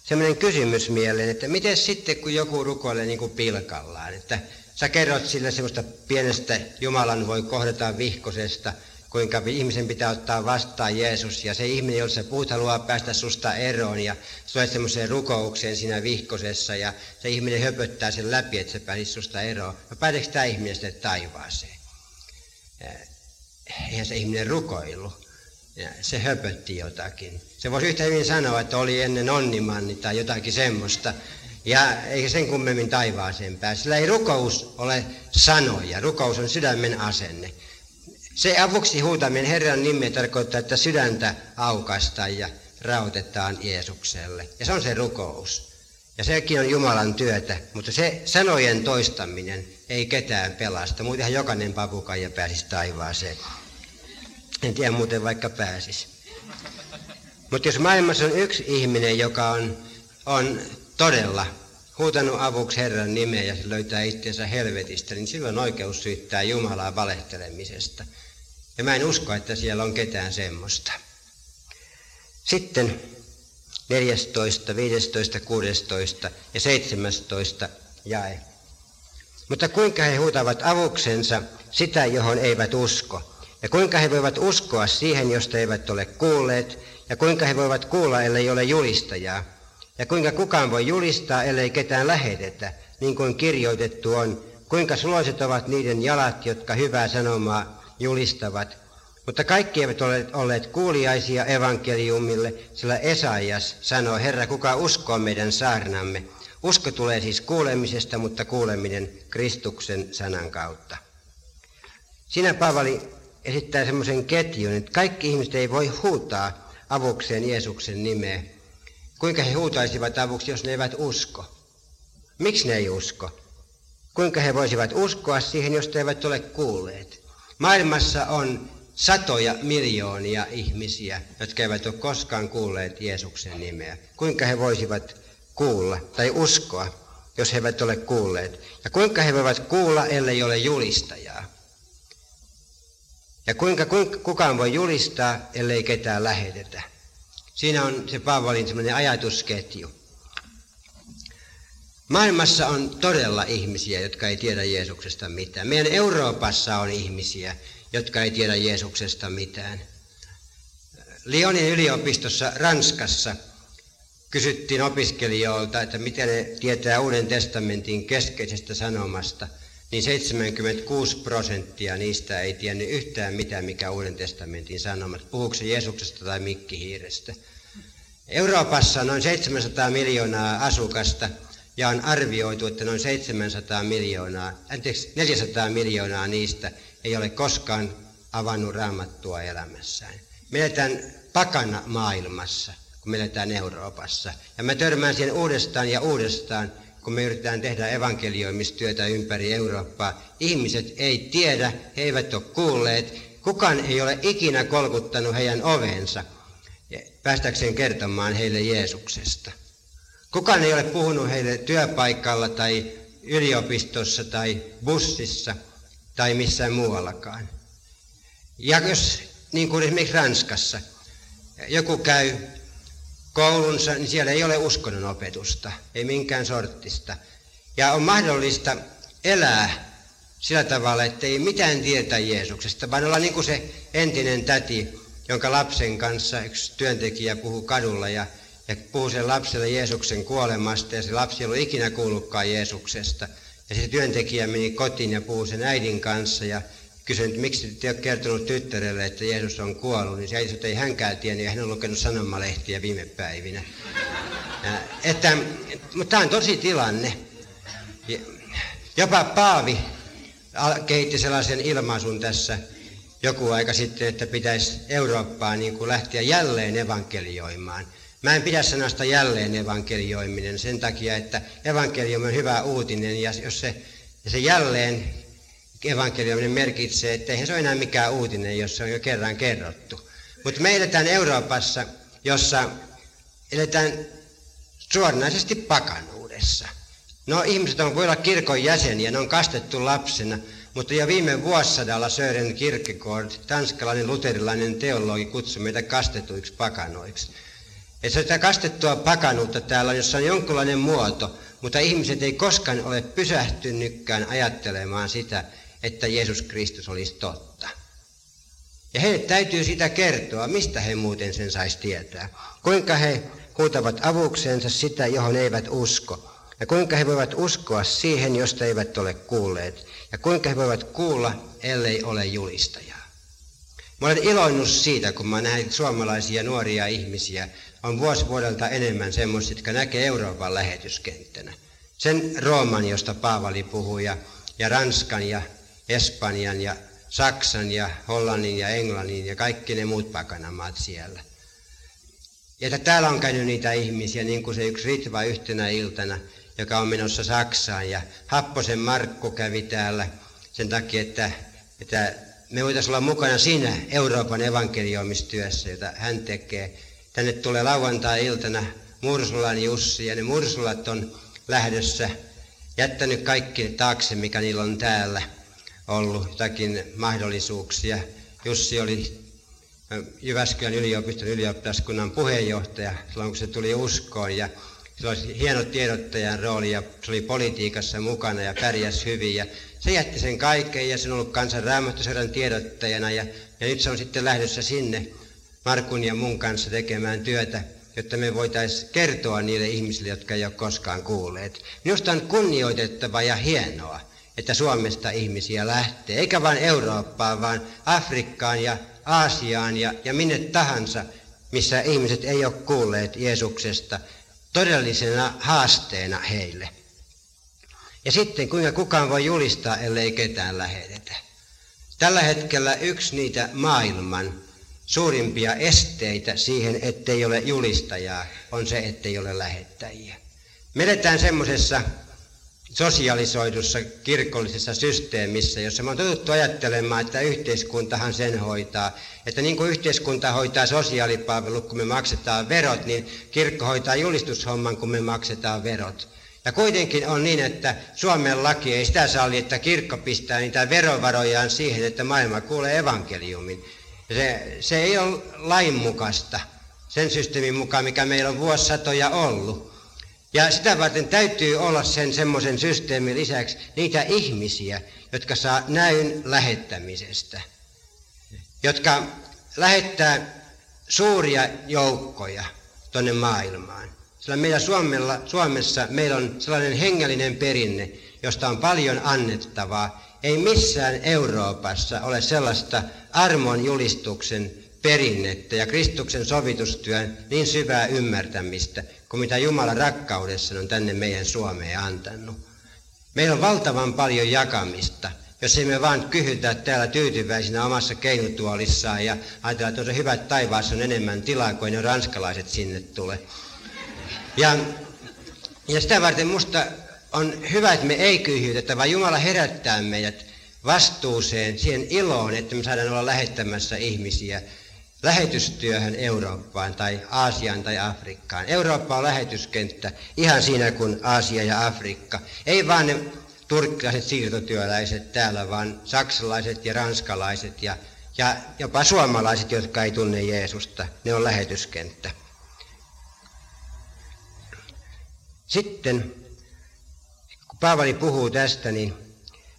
sellainen kysymys mieleen, että miten sitten kun joku rukoilee niin kuin pilkallaan, että sä kerrot sillä semmoista pienestä Jumalan voi kohdataan vihkosesta, kuinka ihmisen pitää ottaa vastaan Jeesus ja se ihminen, jolla sä puhut, haluaa päästä susta eroon ja sä tulet semmoiseen rukoukseen siinä vihkosessa ja se ihminen höpöttää sen läpi, että se pääsisi susta eroon. No päätekö tämä ihminen sitten taivaaseen? Eihän se ihminen rukoilu. Ja se höpötti jotakin. Se voisi yhtä hyvin sanoa, että oli ennen onnimanni tai jotakin semmoista. Ja eikä sen kummemmin taivaaseen pääse. Sillä ei rukous ole sanoja. Rukous on sydämen asenne. Se avuksi huutaminen Herran nimeä tarkoittaa, että sydäntä aukaistaan ja rautetaan Jeesukselle. Ja se on se rukous. Ja sekin on Jumalan työtä. Mutta se sanojen toistaminen ei ketään pelasta. Muutenhan jokainen papukaija pääsisi taivaaseen. En tiedä muuten vaikka pääsisi. Mutta jos maailmassa on yksi ihminen, joka on, on todella huutanut avuksi Herran nimeä ja se löytää itsensä helvetistä, niin silloin oikeus syyttää Jumalaa valehtelemisesta. Ja mä en usko, että siellä on ketään semmoista. Sitten neljästoista, viidestoista, kuudestoista ja seitsemästoista jae. Mutta kuinka he huutavat avuksensa sitä, johon eivät usko? Ja kuinka he voivat uskoa siihen, josta eivät ole kuulleet? Ja kuinka he voivat kuulla, ellei ole julistajaa? Ja kuinka kukaan voi julistaa, ellei ketään lähetetä, niin kuin kirjoitettu on? Kuinka suloiset ovat niiden jalat, jotka hyvää sanomaa julistavat? Mutta kaikki eivät ole olleet kuuliaisia evankeliumille, sillä Esaias sanoo, Herra, kuka uskoo meidän saarnamme? Usko tulee siis kuulemisesta, mutta kuuleminen Kristuksen sanan kautta. Siinä Paavali esittää semmoisen ketjun, että kaikki ihmiset ei voi huutaa avukseen Jeesuksen nimeä. Kuinka he huutaisivat avuksi, jos ne eivät usko? Miksi ne ei usko? Kuinka he voisivat uskoa siihen, jos ne eivät ole kuulleet? Maailmassa on satoja miljoonia ihmisiä, jotka eivät ole koskaan kuulleet Jeesuksen nimeä. Kuinka he voisivat kuulla tai uskoa, jos he eivät ole kuulleet? Ja kuinka he voivat kuulla, ellei ole julistajaa? Ja kuinka, kuinka kukaan voi julistaa, ellei ketään lähetetä. Siinä on se Paavalin semmoinen ajatusketju. Maailmassa on todella ihmisiä, jotka ei tiedä Jeesuksesta mitään. Meidän Euroopassa on ihmisiä, jotka ei tiedä Jeesuksesta mitään. Lyonin yliopistossa Ranskassa kysyttiin opiskelijoilta, että mitä ne tietää Uuden testamentin keskeisestä sanomasta. Niin seitsemänkymmentäkuusi prosenttia niistä ei tiennyt yhtään mitään, mikä Uuden testamentin sanomat. Puhuuko se Jeesuksesta tai mikkihiirestä? Euroopassa on noin seitsemänsataa miljoonaa asukasta ja on arvioitu, että noin seitsemänsataa miljoonaa, anteeksi, neljäsataa miljoonaa niistä ei ole koskaan avannut Raamattua elämässään. Me eletään pakana maailmassa, kun me eletään Euroopassa. Ja mä törmään siihen uudestaan ja uudestaan, kun me yritetään tehdä evankelioimistyötä ympäri Eurooppaa. Ihmiset ei tiedä, he eivät ole kuulleet. Kukaan ei ole ikinä kolkuttanut heidän oveensa päästäkseen kertomaan heille Jeesuksesta. Kukaan ei ole puhunut heille työpaikalla tai yliopistossa tai bussissa tai missään muuallakaan. Ja jos, niin kuin esimerkiksi Ranskassa, joku käy koulunsa, niin siellä ei ole uskonnonopetusta, ei minkään sortista. Ja on mahdollista elää sillä tavalla, että ei mitään tietä Jeesuksesta, vaan olla niin kuin se entinen täti, jonka lapsen kanssa yksi työntekijä puhuu kadulla ja, ja puhuu sen lapselle Jeesuksen kuolemasta ja se lapsi ei ollut ikinä kuullutkaan Jeesuksesta. Ja se työntekijä meni kotiin ja puhui sen äidin kanssa ja kysyin, että miksi et ole kertonut tyttärelle, että Jeesus on kuollut, niin se äiti sanoi, että ei hänkään tiennyt ja hän on lukenut sanomalehtiä viime päivinä. Ja, että, mutta tämä on tosi tilanne. Jopa Paavi kehitti sellaisen ilmaisun tässä joku aika sitten, että pitäisi Eurooppaa niin kuin lähteä jälleen evankelioimaan. Mä en pidä sanasta jälleen evankelioiminen sen takia, että evankeliumi on hyvä uutinen ja jos se, ja se jälleen evankeliuminen merkitsee, että eihän se ole enää mikään uutinen, jos se on jo kerran kerrottu. Mutta me eletään Euroopassa, jossa eletään suoranaisesti pakanuudessa. No ihmiset on, voi olla kirkon jäseniä, ne on kastettu lapsena, mutta jo viime vuosisadalla Søren Kierkegaard, tanskalainen luterilainen teologi, kutsui meitä kastetuiksi pakanoiksi. Et se on sitä kastettua pakanuutta täällä, jossa on jonkinlainen muoto, mutta ihmiset ei koskaan ole pysähtynytkään ajattelemaan sitä, että Jeesus Kristus olisi totta. Ja heille täytyy sitä kertoa, mistä he muuten sen saisi tietää. Kuinka he huutavat avuksensa sitä, johon eivät usko. Ja kuinka he voivat uskoa siihen, josta eivät ole kuulleet. Ja kuinka he voivat kuulla, ellei ole julistajaa. Mä olen iloinnut siitä, kun mä näen suomalaisia nuoria ihmisiä, on vuosi vuodelta enemmän semmoisia, jotka näkee Euroopan lähetyskenttänä. Sen Rooman, josta Paavali puhuu, ja, ja Ranskan ja Espanjan ja Saksan ja Hollannin ja Englannin ja kaikki ne muut pakanamaat siellä. Ja että täällä on käynyt niitä ihmisiä, niin kuin se yksi Ritva yhtenä iltana, joka on menossa Saksaan. Ja Happosen Markku kävi täällä sen takia, että, että me voitaisiin olla mukana siinä Euroopan evankeliumistyössä, jota hän tekee. Tänne tulee lauantai-iltana Mursulan Jussi, ja ne Mursulat on lähdössä, jättänyt kaikki taakse, mikä niillä on täällä ollut, jotakin mahdollisuuksia. Jussi oli Jyväskylän yliopiston ylioppilaskunnan puheenjohtaja silloin, kun se tuli uskoon, ja sillä oli hieno tiedottajan rooli, ja se oli politiikassa mukana ja pärjäsi hyvin, ja se jätti sen kaiken, ja se on ollut Kansan Raamattuseuran tiedottajana, ja, ja nyt se on sitten lähdössä sinne Markun ja mun kanssa tekemään työtä, jotta me voitaisiin kertoa niille ihmisille, jotka ei ole koskaan kuulleet. Minusta on kunnioitettava ja hienoa, että Suomesta ihmisiä lähtee, eikä vain Eurooppaan, vaan Afrikkaan ja Aasiaan ja, ja minne tahansa, missä ihmiset ei ole kuulleet Jeesuksesta todellisena haasteena heille. Ja sitten kuinka kukaan voi julistaa, ellei ketään lähetetä. Tällä hetkellä yksi niitä maailman suurimpia esteitä siihen, ettei ole julistajaa, on se, ettei ole lähettäjiä. Me eletään semmoisessa sosialisoidussa kirkollisessa systeemissä, jossa me on totuttu ajattelemaan, että yhteiskuntahan sen hoitaa. Että niin kuin yhteiskunta hoitaa sosiaalipalvelut, kun me maksetaan verot, niin kirkko hoitaa julistushomman, kun me maksetaan verot. Ja kuitenkin on niin, että Suomen laki ei sitä salli, että kirkko pistää niitä verovarojaan siihen, että maailma kuulee evankeliumin. Se, se ei ole lainmukaista sen systeemin mukaan, mikä meillä on vuosisatoja ollut. Ja sitä varten täytyy olla sen semmoisen systeemin lisäksi niitä ihmisiä, jotka saa näyn lähettämisestä. Jotka lähettää suuria joukkoja tuonne maailmaan. Sillä meillä Suomella, Suomessa meillä on sellainen hengellinen perinne, josta on paljon annettavaa. Ei missään Euroopassa ole sellaista armon julistuksen perinnettä ja Kristuksen sovitustyön niin syvää ymmärtämistä, kuin mitä Jumala rakkaudessa on tänne meidän Suomeen antanut. Meillä on valtavan paljon jakamista, jos emme vaan kyhytä täällä tyytyväisinä omassa keinutuolissaan ja ajatella, että on se hyvä taivaassa on enemmän tilaa kuin ne ranskalaiset sinne tulee. Ja, ja sitä varten musta on hyvä, että me ei kyhyytetä, vaan Jumala herättää meidät vastuuseen, siihen iloon, että me saadaan olla lähettämässä ihmisiä lähetystyöhön Eurooppaan tai Aasiaan tai Afrikkaan. Eurooppa on lähetyskenttä ihan siinä kuin Aasia ja Afrikka. Ei vaan ne turkkilaiset siirtotyöläiset täällä, vaan saksalaiset ja ranskalaiset ja, ja jopa suomalaiset, jotka ei tunne Jeesusta. Ne on lähetyskenttä. Sitten, kun Paavali puhuu tästä, niin,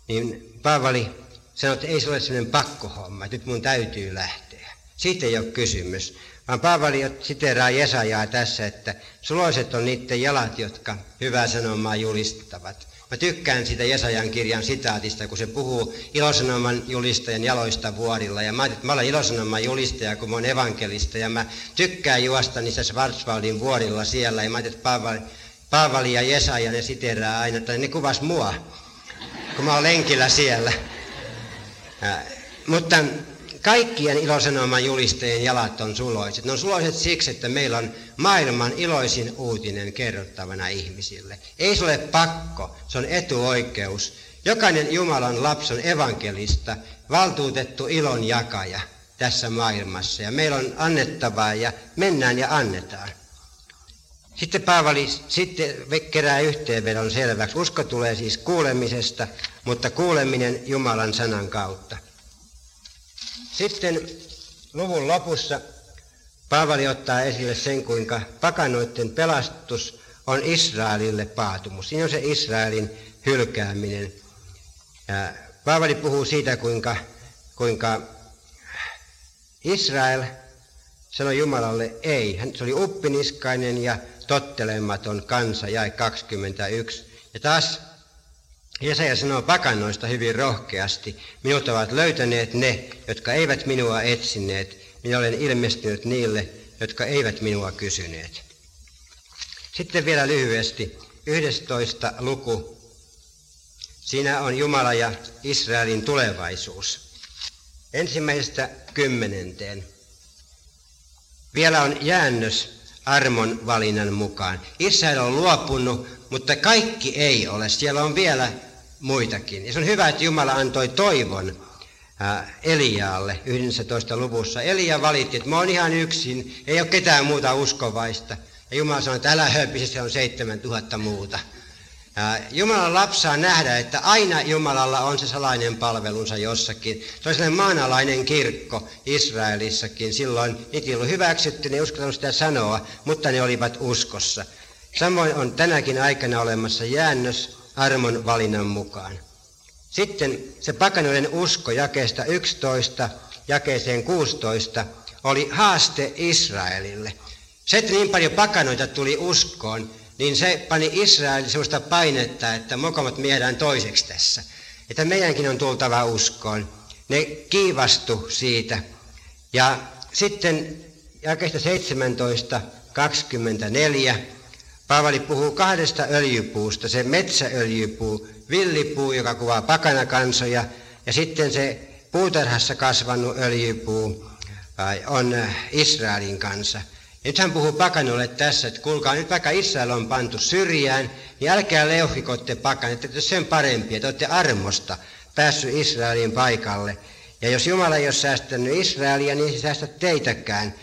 niin Paavali sanoo, että ei se ole sellainen pakkohomma, että nyt mun täytyy lähteä. Siitä ei ole kysymys, vaan Paavali siteeraa Jesajaa tässä, että suloiset on niiden jalat, jotka hyvää sanomaa julistavat. Mä tykkään sitä Jesajan kirjan sitaatista, kun se puhuu ilosanoman julistajan jaloista vuorilla. Ja mä ajattelin, että mä olen ilosanoman julistaja, kun mä olen evankelista. Ja mä tykkään juosta niissä Schwarzwaldin vuorilla siellä. Ja mä ajattelin, että Paavali, Paavali ja Jesaja, ne siteeraa aina, että ne kuvasi mua, kun mä olen lenkillä siellä. Äh, mutta... Kaikkien ilosanoman julistajien jalat on suloiset. Ne on suloiset siksi, että meillä on maailman iloisin uutinen kerrottavana ihmisille. Ei se ole pakko, se on etuoikeus. Jokainen Jumalan lapsi on evankelista, valtuutettu ilon jakaja tässä maailmassa. Ja meillä on annettavaa ja mennään ja annetaan. Sitten Paavali sitten kerää yhteenvedon selväksi. Usko tulee siis kuulemisesta, mutta kuuleminen Jumalan sanan kautta. Sitten luvun lopussa Paavali ottaa esille sen, kuinka pakanoiden pelastus on Israelille paatumus. Siinä on se Israelin hylkääminen. Ja Paavali puhuu siitä, kuinka, kuinka Israel sanoi Jumalalle ei. Hän oli uppiniskainen ja tottelematon kansa, jae kaksikymmentäyksi. Ja taas Jesaja sanoo pakanoista hyvin rohkeasti, minut ovat löytäneet ne, jotka eivät minua etsineet. Minä olen ilmestynyt niille, jotka eivät minua kysyneet. Sitten vielä lyhyesti, yhdestoista luku. Siinä on Jumala ja Israelin tulevaisuus. Ensimmäisestä kymmenenteen. Vielä on jäännös armon valinnan mukaan. Israel on luopunut, mutta kaikki ei ole. Siellä on vielä muitakin. Ja se on hyvä, että Jumala antoi toivon Eliaalle yhdennessätoista luvussa. Elia valitti, että mä oon ihan yksin, ei ole ketään muuta uskovaista. Ja Jumala sanoi, että älä höpise, se on seitsemän tuhatta muuta. Jumalan lapsaa nähdä, että aina Jumalalla on se salainen palvelunsa jossakin. Se on sellainen maanalainen kirkko Israelissakin. Silloin niitä ei ollut hyväksytty, ne ei uskaltanut sitä sanoa, mutta ne olivat uskossa. Samoin on tänäkin aikana olemassa jäännös armon valinnan mukaan. Sitten se pakanoiden usko jakeesta yksitoista jakeeseen kuusitoista oli haaste Israelille. Se, että niin paljon pakanoita tuli uskoon, niin se pani Israelille sellaista painetta, että mokomat miedään toiseksi tässä. Että meidänkin on tultava uskoon. Ne kiivastu siitä. Ja sitten jakeesta seitsemäntoista kaksikymmentäneljä Paavali puhuu kahdesta öljypuusta. Se metsäöljypuu, villipuu, joka kuvaa pakanakansoja, ja sitten se puutarhassa kasvanut öljypuu on Israelin kansa. Ja nyt hän puhuu pakanoille tässä, että kuulkaa, nyt vaikka Israel on pantu syrjään, niin älkää leuhkikotte pakan, että te sen parempi, että olette armosta päässyt Israelin paikalle. Ja jos Jumala ei ole säästänyt Israelia, niin ei säästä teitäkään.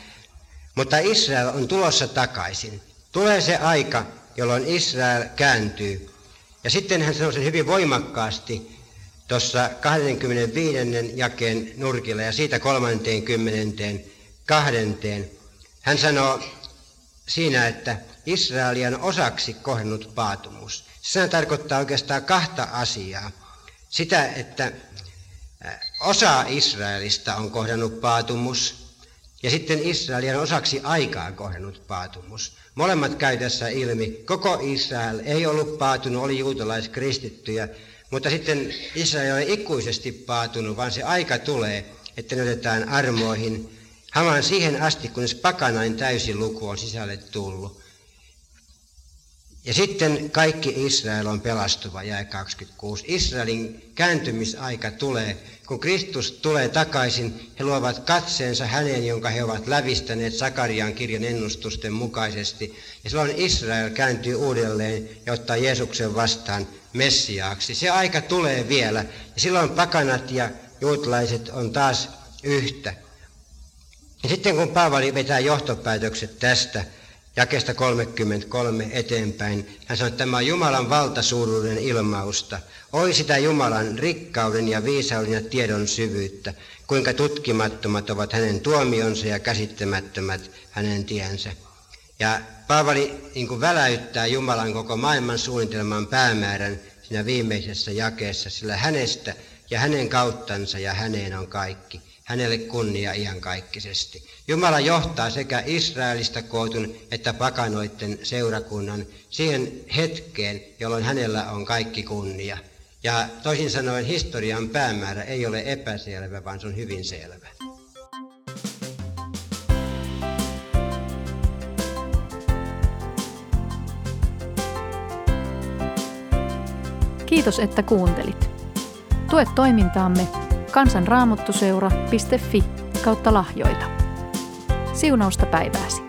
Mutta Israel on tulossa takaisin. Tulee se aika, jolloin Israel kääntyy. Ja sitten hän sanoi sen hyvin voimakkaasti tuossa kaksikymmentäviisi jakeen nurkilla ja siitä kolmekymmentäkaksi. Hän sanoo siinä, että Israelia on osaksi kohdannut paatumus. Se tarkoittaa oikeastaan kahta asiaa. Sitä, että osa Israelista on kohdannut paatumus ja sitten Israelia on osaksi aikaa kohdannut paatumus. Molemmat käy tässä ilmi. Koko Israel ei ollut paatunut, oli juutalaiskristittyjä, mutta sitten Israel ei ole ikuisesti paatunut, vaan se aika tulee, että ne otetaan armoihin. Hamaan siihen asti, kunnes pakanain täysi luku on sisälle tullut. Ja sitten kaikki Israel on pelastuva, jae kaksikymmentäkuusi. Israelin kääntymisaika tulee. Kun Kristus tulee takaisin, he luovat katseensa häneen, jonka he ovat lävistäneet Sakarian kirjan ennustusten mukaisesti. Ja silloin Israel kääntyy uudelleen ja ottaa Jeesuksen vastaan Messiaaksi. Se aika tulee vielä. Ja silloin pakanat ja juutalaiset on taas yhtä. Ja sitten kun Paavali vetää johtopäätökset tästä, jakeesta kolmekymmentäkolme eteenpäin, hän sanoi, että tämä on Jumalan valtasuuruuden ilmausta. Oi sitä Jumalan rikkauden ja viisauden ja tiedon syvyyttä, kuinka tutkimattomat ovat hänen tuomionsa ja käsittämättömät hänen tiensä. Ja Paavali niin kuin väläyttää Jumalan koko maailman suunnitelman päämäärän siinä viimeisessä jakeessa, sillä hänestä ja hänen kauttansa ja häneen on kaikki. Hänelle kunnia iankaikkisesti. Jumala johtaa sekä Israelista kootun että pakanoiden seurakunnan siihen hetkeen, jolloin hänellä on kaikki kunnia. Ja toisin sanoen historian päämäärä ei ole epäselvä, vaan se on hyvin selvä. Kiitos, että kuuntelit. Tue toimintaamme kansanraamattuseura piste fi kautta lahjoita. Siunausta päivääsi!